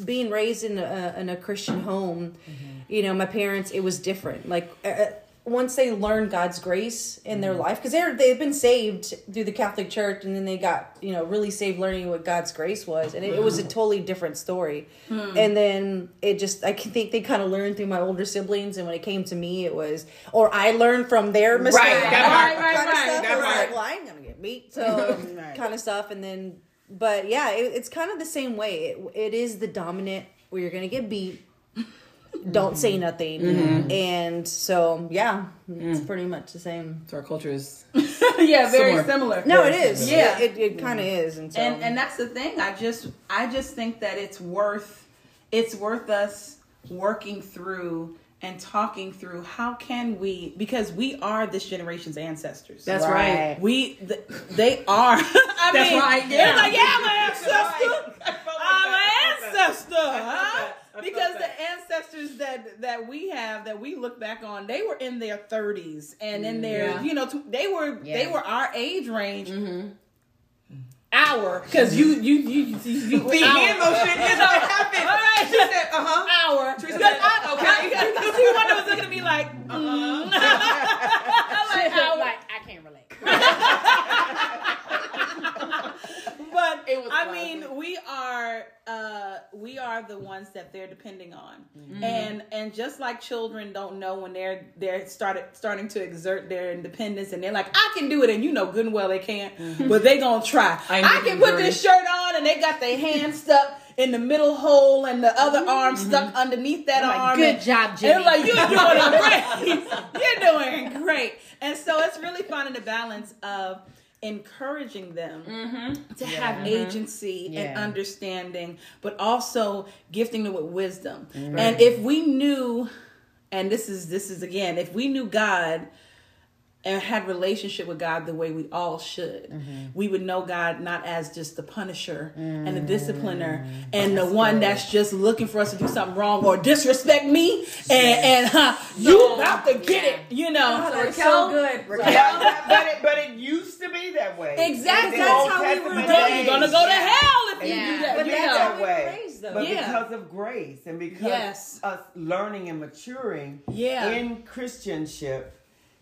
Being raised in a, in a Christian home, mm-hmm. you know, my parents, it was different. Like uh, once they learned God's grace in mm-hmm. their life, because they're they've been saved through the Catholic Church, and then they got you know really saved learning what God's grace was, and it, mm-hmm. it was a totally different story. Mm-hmm. And then it just I think they kind of learned through my older siblings, and when it came to me, it was or I learned from their mistakes, right? That right, kind right, of right, stuff. That I was right. Like, well, I ain't gonna get beat, so right. kind of stuff, and then. But yeah, it, it's kind of the same way. It, it is the dominant where you're gonna get beat. Don't mm-hmm. say nothing, mm-hmm. and so yeah, it's mm. pretty much the same. So our culture is yeah, very similar. similar. No, very it is. Similar. Yeah, it, it, it kind of yeah. is, and, so. and and that's the thing. I just I just think that it's worth it's worth us working through. And talking through how can we because we are this generation's ancestors. That's right. right. We th- they are. I That's mean, right. Yeah, it's like, yeah, I'm an ancestor. Right. I'm like an ancestor, huh? Because that. The ancestors that that we have that we look back on, they were in their thirties and in their yeah. you know t- they were yeah. they were our age range. Mm-hmm. Hour, because you you you you, you the handle shit is what happened. All right, she said, uh huh. Hour, Teresa said, okay. Because she one was looking at me like, uh huh. I like hour, like I can't relate. But it was I wild. mean, we are uh we are the ones that they're depending on, mm-hmm. and and just like children don't know when they're they're started starting to exert their independence, and they're like, I can do it, and you know good and well they can't, mm-hmm. but they gonna try. I, I can put this shirt on, and they got their hand stuck in the middle hole, and the other arm mm-hmm. stuck underneath that I'm arm. Like, good and, job, Jimmy. And like, you're doing great. You're doing great. And so it's really finding the balance of encouraging them mm-hmm. to yeah. have agency yeah. and understanding, but also gifting them with wisdom. Mm-hmm. And if we knew, and this is this is again, if we knew God. And had relationship with God the way we all should. Mm-hmm. We would know God not as just the punisher mm-hmm. and the discipliner and that's the one good. That's just looking for us to do something wrong or disrespect me and, and huh, so, you about to get yeah. it, you know. So, Raquel, so good. Raquel, but, it, but it used to be that way. Exactly. That's how we were raised. You're going to go to hell if yeah. you do that. But you that's know. How we were raised, though. But yeah. because of grace and because yes. us learning and maturing yeah. in Christianship,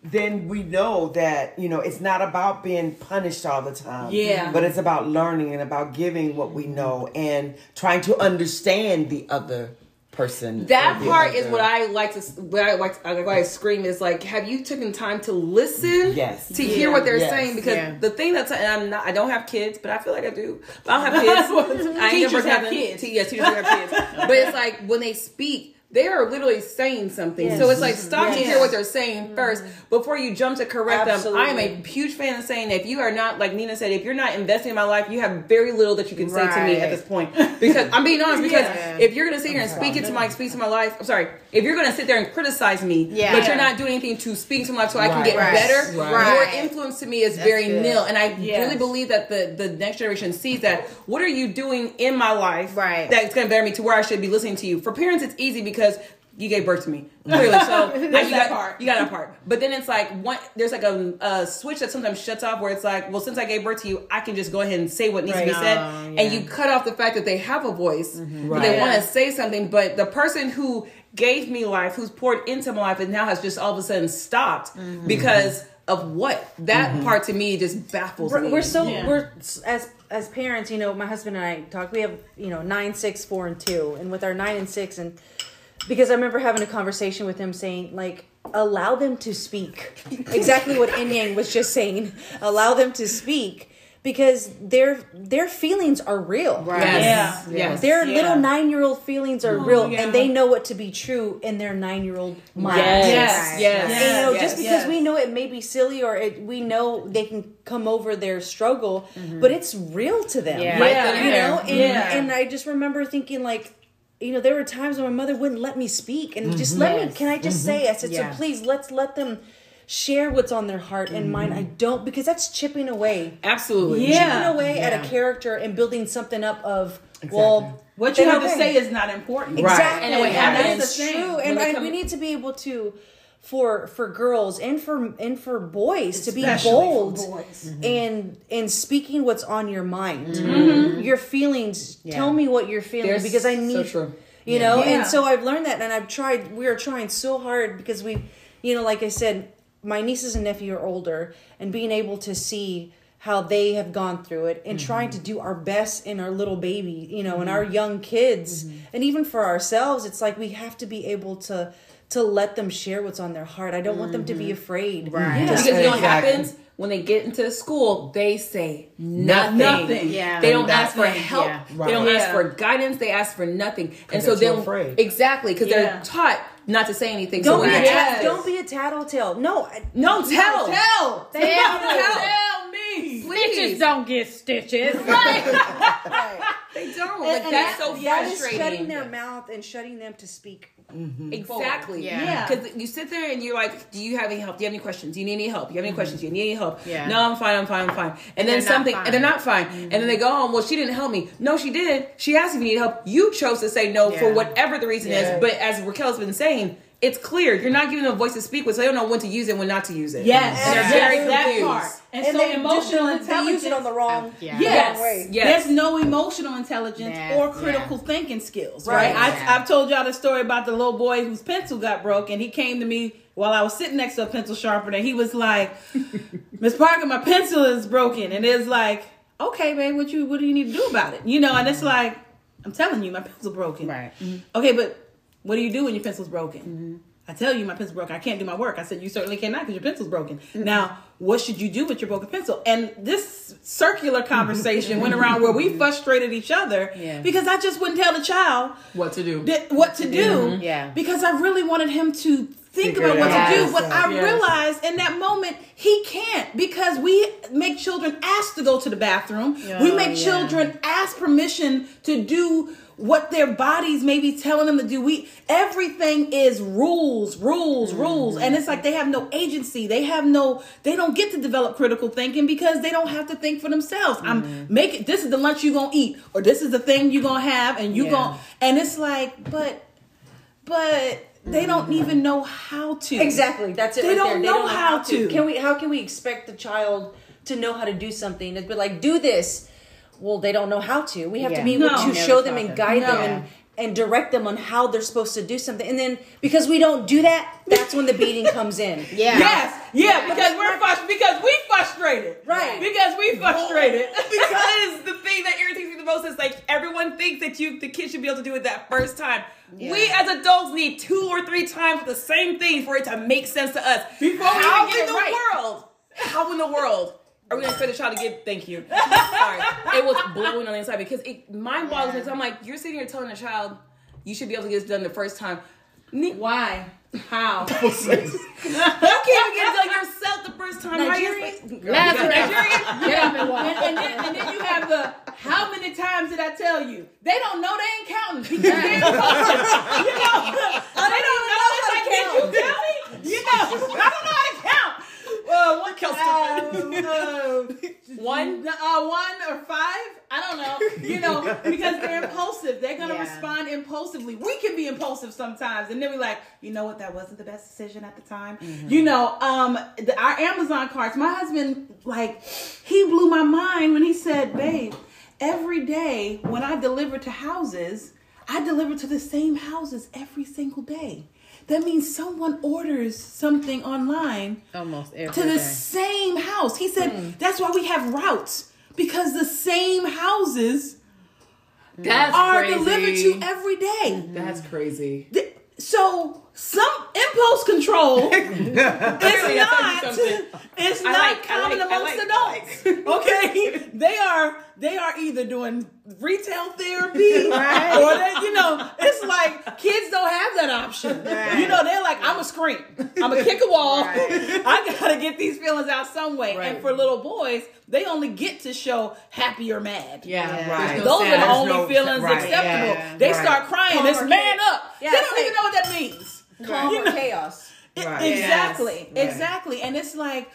then we know that, you know, it's not about being punished all the time. Yeah. But it's about learning and about giving what we know and trying to understand the other person. That part is what I like to, what I like, I like to scream is like, have you taken time to listen? Yes. To yeah. hear what they're yes. saying? Because yeah. the thing that's, and I'm not, I don't have kids, but I feel like I do. But I don't have kids. I ain't never have kids. Te- yes, teachers have kids. But it's like when they speak, they are literally saying something. Yes. So it's like, stop yes. to hear what they're saying mm. first before you jump to correct Absolutely. them. I am a huge fan of saying that if you are not, like Nina said, if you're not investing in my life, you have very little that you can right. say to me at this point. Because I'm being honest, because yeah. if you're going to sit here and speak into my, speak to my life, I'm sorry, if you're going to sit there and criticize me, yeah. but you're not doing anything to speak to my life so right. I can get right. better, right. your influence to me is That's very good. nil. And I yes. really believe that the, the next generation sees that. What are you doing in my life right. that's going to bear me to where I should be listening to you? For parents, it's easy because Because you gave birth to me, clearly. So you got part. You got that part. But then it's like one. There's like a, a switch that sometimes shuts off where it's like, well, since I gave birth to you, I can just go ahead and say what needs right. to be said, uh, yeah. and you cut off the fact that they have a voice, mm-hmm. right. they want to say something. But the person who gave me life, who's poured into my life, and now has just all of a sudden stopped mm-hmm. because of what? That mm-hmm. part to me just baffles we're, me. We're so yeah. we're as. As parents, you know, my husband and I talk, we have, you know, nine, six, four, and two. And with our nine and six, and because I remember having a conversation with him saying, like, allow them to speak. Exactly what Inyang was just saying. Allow them to speak because their their feelings are real. Right. Yes. Yeah. Yes. Their yeah. little nine-year-old feelings are oh, real, yeah. and they know what to be true in their nine-year-old mind. Yes. Yes. yes. yes. You know, yes. just because yes. we know it may be silly or it, we know they can come over their struggle, mm-hmm. but it's real to them. Yeah. Right yeah. You know, and, yeah. and I just remember thinking, like, you know, there were times when my mother wouldn't let me speak and mm-hmm. just let yes. me, can I just mm-hmm. say? I said, yeah. so please, let's let them share what's on their heart and mm. mind. I don't, because that's chipping away. Absolutely. Yeah. Chipping away yeah. at a character and building something up of, exactly. well, what you have okay. to say is not important. Exactly. Right. And, and, and, and that's the thing. True. And, and come- we need to be able to, for for girls and for and for boys Especially to be bold boys. Mm-hmm. and and speaking what's on your mind. Mm-hmm. Your feelings. Yeah. Tell me what you're feeling There's because I need, so true. you yeah. know, yeah. and so I've learned that and I've tried, we are trying so hard because we, you know, like I said, my nieces and nephew are older, and being able to see how they have gone through it and mm-hmm. trying to do our best in our little baby, you know, mm-hmm. and our young kids. Mm-hmm. And even for ourselves, it's like we have to be able to to let them share what's on their heart. I don't mm-hmm. want them to be afraid. Right. Yeah. Because you know what happens? When they get into the school, they say nothing. Nothing. Yeah. They don't ask for help. Yeah. Right. They don't yeah. ask for guidance. They ask for nothing. And so they're afraid. Exactly. Because yeah. they're taught not to say anything. Don't, so be, a ta- yes. don't be a tattletale. No. No, no tell. Tell. Tell. Tell. Tell me. Please. Stitches don't get stitches. Right. right. They don't. And, like, and that's that, so that frustrating. That is shutting their mouth and shutting them to speak. Mm-hmm. Exactly. Yeah. Because yeah. you sit there and you're like, do you have any help? Do you have any questions? Do you need any help? Do you have any questions? Do you need any help? Yeah. No, I'm fine. I'm fine. I'm fine. And, and then something, and they're not fine. Mm-hmm. And then they go home. Well, she didn't help me. No, she did. She asked if you need help. You chose to say no yeah. for whatever the reason yeah. is. But as Raquel's been saying, it's clear. You're not giving them a voice to speak with, so they don't know when to use it and when not to use it. Yes. yes. They're very yes. confused. That part. And, and so emotional intelligence. They use it on the wrong um, yeah. yes. way. Yes. There's no emotional intelligence yeah. or critical yeah. thinking skills. Right. right. Yeah. I, I've told y'all the story about the little boy whose pencil got broke, and he came to me while I was sitting next to a pencil sharpener. He was like, Miss Parker, my pencil is broken. And it's like, okay, babe, what you what do you need to do about it? You know, and it's like, I'm telling you, my pencil broken. Right. Mm-hmm. Okay, but what do you do when your pencil's broken? Mm-hmm. I tell you my pencil's broken. I can't do my work. I said, you certainly cannot because your pencil's broken. Mm-hmm. Now, what should you do with your broken pencil? And this circular conversation went around where we frustrated each other yeah. because I just wouldn't tell the child what to do. That, what to do. Mm-hmm. Yeah. Because I really wanted him to think Figure about what out. to do. But I yes. realized in that moment, he can't, because we make children ask to go to the bathroom. Oh, we make yeah. children ask permission to do what their bodies may be telling them to do. We everything is rules, rules, mm-hmm. rules. And it's like they have no agency. They have no, they don't get to develop critical thinking because they don't have to think for themselves. Mm-hmm. I'm making, this is the lunch you're going to eat, or this is the thing you're going to have, and you're yeah. going to, and it's like, but, but they don't even know how to. Exactly. That's it. They right don't there. They know don't how, how to. to. Can we, how can we expect the child to know how to do something? It's been like, do this. Well, they don't know how to. We have yeah. to be able no, to show them and guide them, them no. and and direct them on how they're supposed to do something. And then because we don't do that, that's when the beating comes in. Yeah. Yes. Yeah, because we're frust- because we frustrated. Right. Because we frustrated. Because the thing that irritates me the most is like everyone thinks that you the kid should be able to do it that first time. Yeah. We as adults need two or three times the same thing for it to make sense to us. Before we how even get in the right. world? How in the world? Are we going to expect a child to give, thank you. Sorry. It was blowing on the inside because it mind boggles me. Yeah. I'm like, you're sitting here telling a child you should be able to get this done the first time. Why? How? You can't even get it done yourself the first time. Nigerian? Girl, Last Nigerian? Yeah. And, and, then, and then you have the, how many times did I tell you? They don't know they ain't counting. Because they ain't counting. You know, they don't know it's like, did you tell me? You know, I don't know how to count. Uh, what counts? Uh, uh, one, uh, one or five? I don't know. You know, because they're impulsive. They're gonna yeah. respond impulsively. We can be impulsive sometimes, and then we're like, you know what? That wasn't the best decision at the time. Mm-hmm. You know, um, the, our Amazon carts. My husband, like, he blew my mind when he said, "Babe, every day when I deliver to houses, I deliver to the same houses every single day." That means someone orders something online almost every to the day. Same house. He said mm. that's why we have routes, because the same houses that's are crazy. Delivered to every day. That's crazy. The, so some impulse control is not it's not like, common like, amongst like, adults. Okay, they are they are either doing retail therapy right. or they, you know, it's like kids don't have that option. Right. You know, they're like, I'm a scream, I'm a kick a wall. Right. I gotta get these feelings out some way. Right. And for little boys, they only get to show happy or mad. Yeah, yeah. Right. No those sad. Are the There's only no, feelings right. acceptable. Yeah. They right. start crying. Calm it's man chaos. Up. Yeah, they don't even know what that means. Calm you or know? Chaos. Right. Exactly. Yes. Exactly. Right. And it's like,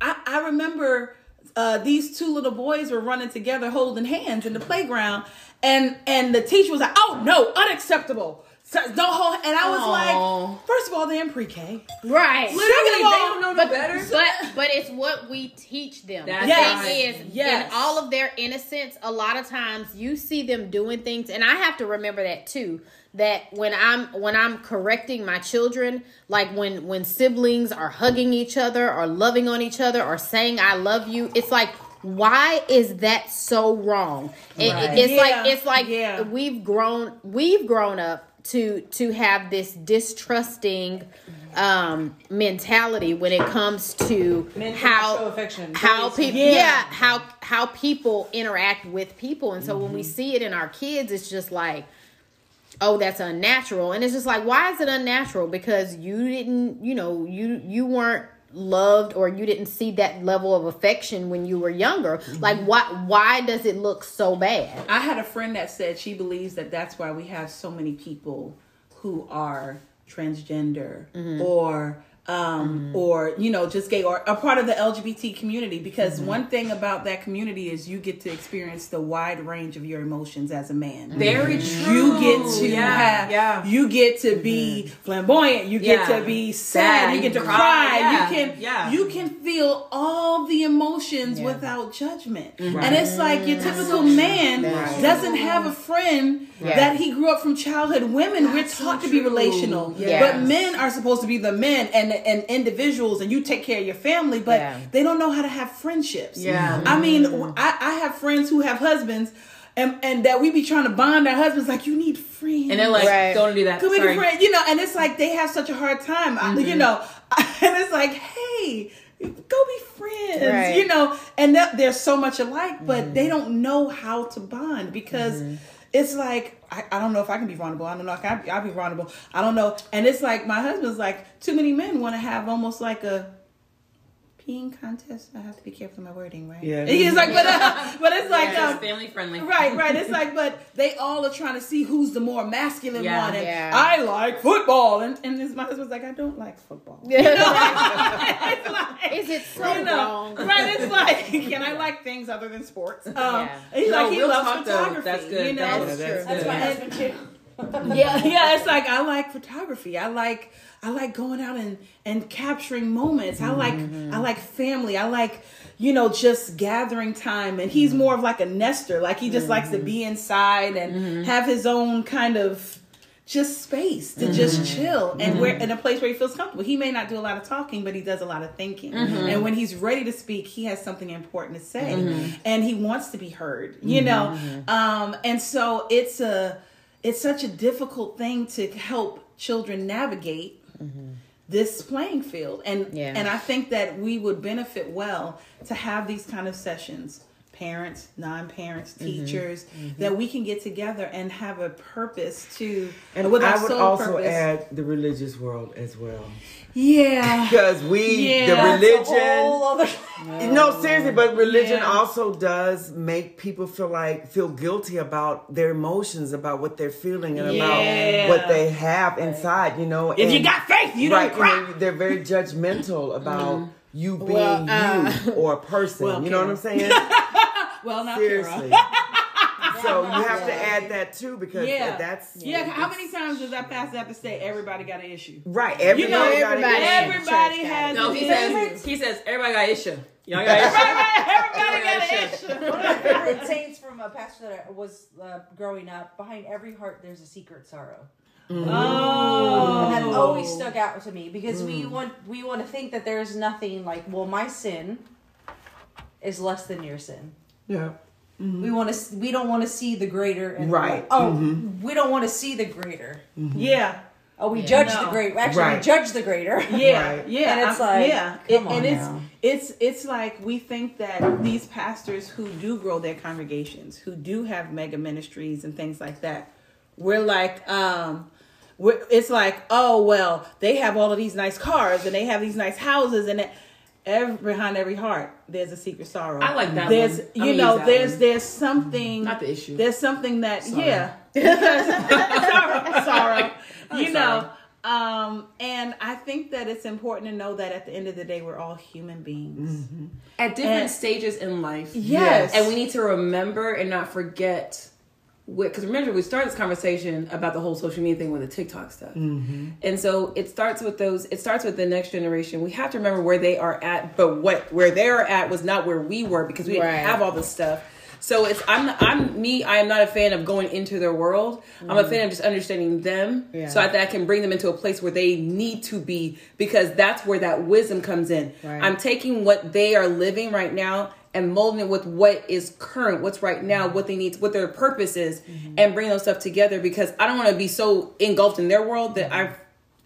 I, I remember uh, these two little boys were running together holding hands in the playground. And, and the teacher was like, oh, no, unacceptable. So don't hold. And I was Aww. Like, first of all, they're in pre-K, right? Literally, Second of all, they don't know no but, better. But but it's what we teach them. That's the yes. thing is, yes. in all of their innocence, a lot of times you see them doing things, and I have to remember that too. That when I'm when I'm correcting my children, like when when siblings are hugging each other, or loving on each other, or saying "I love you," it's like, why is that so wrong? It, right. It's yeah. like it's like yeah. we've grown we've grown up. To to have this distrusting um, mentality when it comes to Men how how people yeah. yeah how how people interact with people, and so mm-hmm. when we see it in our kids, it's just like, oh, that's unnatural, and it's just like, why is it unnatural? Because you didn't, you know, you you weren't loved, or you didn't see that level of affection when you were younger. Like, why why does it look so bad? I had a friend that said she believes that that's why we have so many people who are transgender mm-hmm. or um mm-hmm. or, you know, just gay, or a part of the L G B T community, because mm-hmm. one thing about that community is you get to experience the wide range of your emotions as a man. Mm-hmm. Very true. You get to yeah. have yeah. you get to mm-hmm. be flamboyant, you get yeah. to be sad, yeah. you get to cry, cry. Yeah. you can yeah. you can feel all the emotions yeah. without judgment. Right. And it's like your typical man right. doesn't have a friend yeah. that he grew up from childhood. Women, that's we're taught so to be relational. Yes. But men are supposed to be the men and and individuals, and you take care of your family, but yeah. they don't know how to have friendships. Yeah, I mean, I, I have friends who have husbands, and, and that we be trying to bond our husbands, like, you need friends, and they're like, right. don't do that. Could we be friends? You know, and it's like they have such a hard time. Mm-hmm. You know, and it's like, hey, go be friends. Right. You know, and that, they're so much alike, but mm-hmm. they don't know how to bond, because mm-hmm. it's like, I, I don't know if I can be vulnerable. I don't know. I'll be, I'll be vulnerable. I don't know. And it's like, my husband's like, too many men want to have almost like a peeing contest. I have to be careful with my wording, right? Yeah. He's like, but, uh, but it's like, yeah, um, it's family friendly. Right, right. It's like, but they all are trying to see who's the more masculine yeah, one. And yeah. I like football. And, and his, my husband's like, I don't like football. You know? It's like, is it so you know, wrong? Right. It's like, can I like things other than sports? Um, yeah. He's no, like, he we'll loves photography. Though. That's good. You know? That's, that's true. That's, that's my husband too. yeah, yeah. It's like I like photography. I like I like going out and, and capturing moments. I like mm-hmm. I like family. I like, you know, just gathering time. And he's more of like a nester. Like he just mm-hmm. likes to be inside and mm-hmm. have his own kind of just space to mm-hmm. just chill and mm-hmm. where in a place where he feels comfortable. He may not do a lot of talking, but he does a lot of thinking. Mm-hmm. And when he's ready to speak, he has something important to say, mm-hmm. and he wants to be heard. You mm-hmm. know, um, and so it's a it's such a difficult thing to help children navigate mm-hmm. this playing field, and yeah. and I think that we would benefit well to have these kind of sessions. Parents, non-parents, teachers, mm-hmm, mm-hmm. that we can get together and have a purpose to. And with I would also purpose. add the religious world as well. Yeah, because we yeah, the religion. Other... No. no, seriously, but religion yeah. also does make people feel like feel guilty about their emotions, about what they're feeling, and yeah. about what they have inside. You know, if and, you got faith, you right, don't cry. You know, they're very judgmental about mm-hmm. you being well, uh, you or a person. Well, you know what I'm saying? Well, not seriously. So you have to add that too, because yeah. that's yeah. how many times does I pass that to say everybody got an issue? Right. Everybody. You know, everybody. Everybody, everybody has. No, he says. He says everybody got an issue. Y'all got an issue. Everybody got an issue. One of my favorite sayings from a pastor that was uh, growing up: behind every heart, there's a secret sorrow. Mm. Oh, and that always stuck out to me, because mm. we want we want to think that there's nothing like, well, my sin is less than your sin. Yeah. Mm-hmm. We want to we don't want to see the greater and right. The, oh, mm-hmm. we don't want to see the greater. Mm-hmm. Yeah. Oh, we yeah, judge no. the great. Actually, right. we judge the greater. Yeah. Right. Yeah. And it's like I'm, yeah, it, and now. it's it's it's like we think that these pastors who do grow their congregations, who do have mega ministries and things like that, we're like um we're, it's like, "Oh, well, they have all of these nice cars and they have these nice houses and it, Every, behind every heart, there's a secret sorrow." I like that. There's, one. you know, there's one. there's something. Not the issue. There's something that, sorrow. yeah, sorrow, sorrow. I'm you sorry. know, um, and I think that it's important to know that at the end of the day, we're all human beings mm-hmm. at different and, stages in life. Yes, and we need to remember and not forget. Because remember, we started this conversation about the whole social media thing with the TikTok stuff. Mm-hmm. And so it starts with those, it starts with the next generation. We have to remember where they are at, but what where they are at was not where we were, because we right. didn't have all this stuff. So it's I'm I'm me, I am not a fan of going into their world. Mm-hmm. I'm a fan of just understanding them yeah. so that I can bring them into a place where they need to be, because that's where that wisdom comes in. Right. I'm taking what they are living right now and molding it with what is current, what's right now, what they need, what their purpose is, mm-hmm. and bring those stuff together, because I don't want to be so engulfed in their world that I, I don't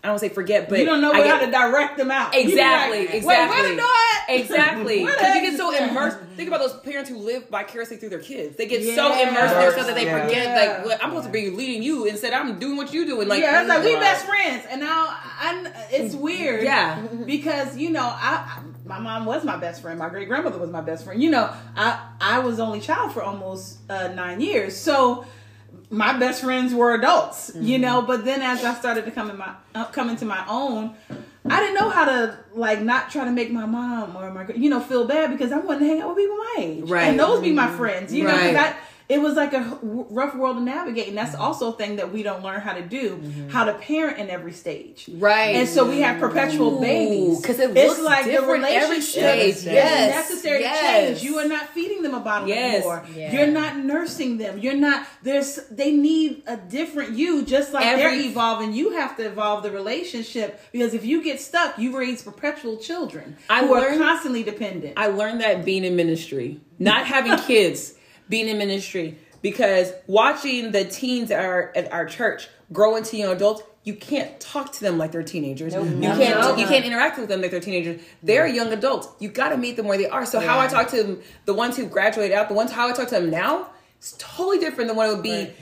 want to say forget, but you don't know I how get, to direct them out. Exactly, like, exactly. Wait, wait, no, exactly. Because you get so immersed. Think about those parents who live vicariously through their kids. They get yeah. so immersed in themselves that they yeah. forget, like, what well, I'm supposed to be leading you, instead I'm doing what you doing. Like, yeah, it's like we best friends, and now I'm, it's weird. Yeah, because you know I. I my mom was my best friend. My great grandmother was my best friend. You know, I, I was only child for almost uh, nine years. So my best friends were adults, mm-hmm. you know, but then as I started to come in my, uh, come into my own, I didn't know how to, like, not try to make my mom or my, you know, feel bad, because I wanted to hang out with people my age. Right. And those mm-hmm. be my friends, you right. know, because I, it was like a rough world to navigate. And that's also a thing that we don't learn how to do, mm-hmm. how to parent in every stage. Right. And so we have perpetual Ooh, babies. Because it it's looks like different the relationship every stage. Yes. Yes. Necessary yes. change. You are not feeding them a bottle yes. anymore. Yes. You're not nursing them. You're not, there's, they need a different you, just like every, they're evolving. You have to evolve the relationship, because if you get stuck, you raise perpetual children I who learned, are constantly dependent. I learned that being in ministry, not having kids. Being in ministry, because watching the teens at our, at our church grow into young adults, you can't talk to them like they're teenagers. Nope. You can't no. you can't interact with them like they're teenagers. They're yeah. young adults. You got to meet them where they are. So yeah. how I talk to them, the ones who graduated out, the ones how I talk to them now, it's totally different than what it would be right.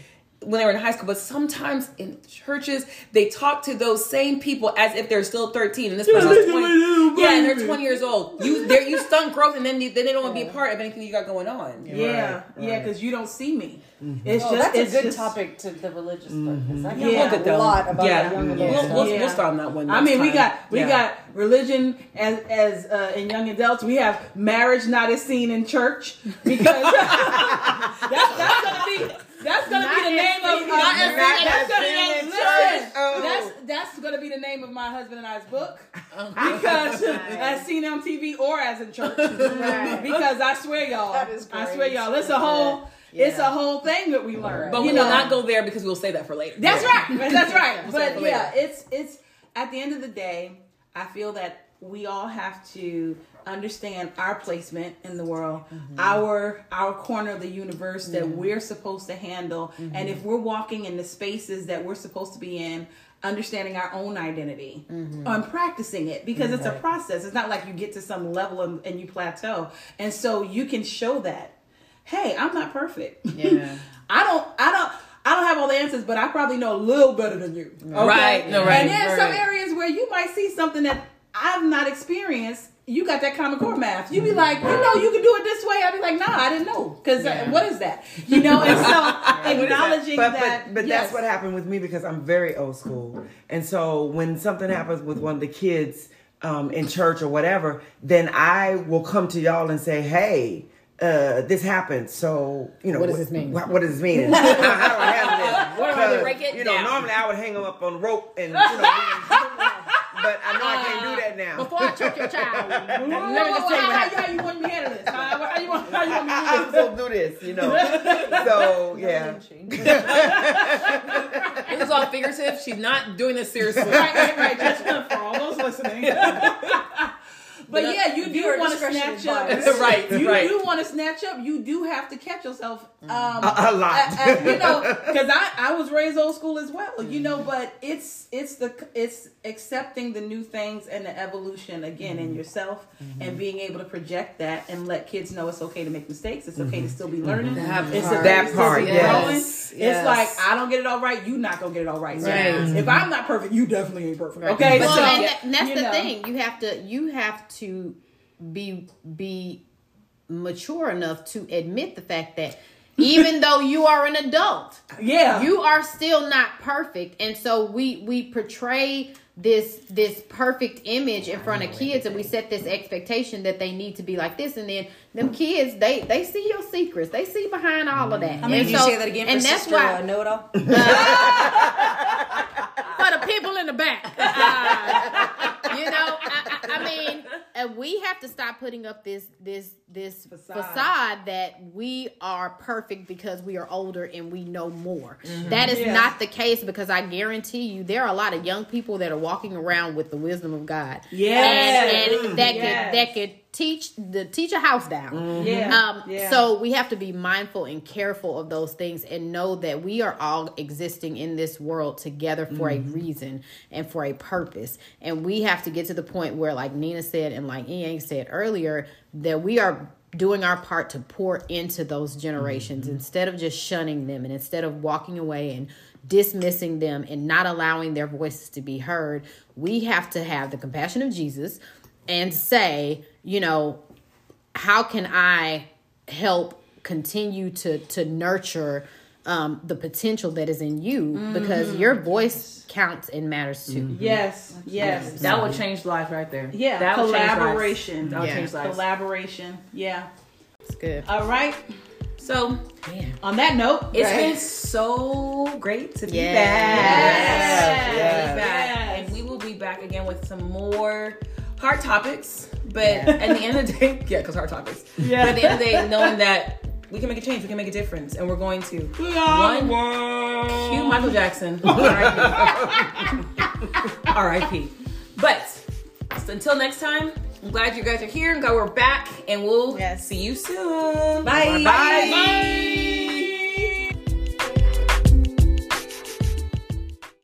when they were in high school. But sometimes in churches, they talk to those same people as if they're still thirteen, and this person's twenty. Yeah, and they're twenty years old. You they're you stunt growth, and then they, then they don't want to be a part of anything you got going on. Yeah, right. yeah, because right. you don't see me. Mm-hmm. It's oh, just that's it's a good just, topic to the religious mm-hmm. purpose. I yeah, we'll get a lot about yeah. young adults. Yeah. We'll, we'll, yeah. we'll start on that one. I mean, time. we got we yeah. got religion as as uh, in young adults. We have marriage not as seen in church, because that's, that's gonna be That's gonna not be the name of uh, that's gonna name, listen, oh. that's that's gonna be the name of my husband and I's book. Because as seen on T V or as in church. Right. Because I swear y'all, I swear y'all, it's a whole yeah. it's a whole thing that we learn. But we you will know. not go there because we'll say that for later. That's right. That's right. We'll but yeah, it's it's at the end of the day, I feel that we all have to understand our placement in the world, mm-hmm. our our corner of the universe that mm-hmm. we're supposed to handle. Mm-hmm. And if we're walking in the spaces that we're supposed to be in, understanding our own identity mm-hmm. and practicing it, because mm-hmm. it's a process. It's not like you get to some level and, and you plateau. And so you can show that, hey, I'm not perfect. Yeah. I don't, I don't, I don't have all the answers, but I probably know a little better than you. Okay? Right. No, right. And there's right. some areas where you might see something that I've not experienced. You got that Common Core math. You be like, you know, you can do it this way. I'd be like, nah, I didn't know. Because yeah. uh, what is that? You know, and so right. acknowledging that. But, that, but, but yes. that's what happened with me, because I'm very old school. And so when something happens with one of the kids um, in church or whatever, then I will come to y'all and say, hey, uh, this happened. So, you know, what does what, this mean? What, what does this mean? I, I don't have this. What am I to break it you know, down? Normally I would hang them up on a rope and, you know, but I know uh, I can't do that now. Before I choke your child. Let me just tell you how you want me to handle this. How you want me to handle this? I'm supposed to do this, you know. So, yeah. This is all figurative. She's not doing this seriously. Right, right, right. Just for all those listening. But the, yeah, you do want to snatch up. right, you right. do want to snatch up. You do have to catch yourself um, a, a lot, a, a, you know, because I, I was raised old school as well, you know. But it's it's the it's accepting the new things and the evolution again mm-hmm. in yourself, mm-hmm. and being able to project that and let kids know it's okay to make mistakes. It's okay mm-hmm. to still be learning. Mm-hmm. It's part. that part. Yes. yes. It's like I don't get it all right. You not gonna get it all right. right. Mm-hmm. If I'm not perfect, you definitely ain't perfect. Right. Okay, well, so and that, that's the know. thing. You have to. You have to. to be be mature enough to admit the fact that even though you are an adult, yeah, you are still not perfect. And so we we portray this this perfect image in front of kids, and we set this expectation that they need to be like this, and then them kids they they see your secrets, they see behind all of that. I mean, and you so, say that again for and sister, that's why know it all. Uh, for the people in the back, uh, you know. I, I mean, uh, we have to stop putting up this this this facade. facade that we are perfect because we are older and we know more. Mm-hmm. That is yeah. not the case, because I guarantee you there are a lot of young people that are walking around with the wisdom of God. Yes. And, and mm. that yes. could that could teach the teach a house down. Mm-hmm. Yeah. Um yeah. So we have to be mindful and careful of those things, and know that we are all existing in this world together for mm-hmm. a reason and for a purpose. And we have to get to the point where, like Nina said and like Inyang said earlier, that we are doing our part to pour into those generations mm-hmm. instead of just shunning them, and instead of walking away and dismissing them and not allowing their voices to be heard. We have to have the compassion of Jesus and say, you know, how can I help continue to to nurture um, the potential that is in you? Mm-hmm. Because your voice counts and matters too. Mm-hmm. Yes, yes. That would change life right there. Yeah, that collaboration. That would change lives. Collaboration. Yeah. It's good. All right. So, man. On that note, it's right. been so great to be yes. back. Yes. Yes. Yes. And we will be back again with some more hard topics. But yeah. at the end of the day, yeah, because hard topics. Yeah. But at the end of the day, knowing that we can make a change, we can make a difference, and we're going to. We are one. One. Cue Michael Jackson. R I P But so until next time. I'm glad you guys are here. I'm glad we're back, and we'll yes. see you soon. Bye. Bye. Bye. Bye.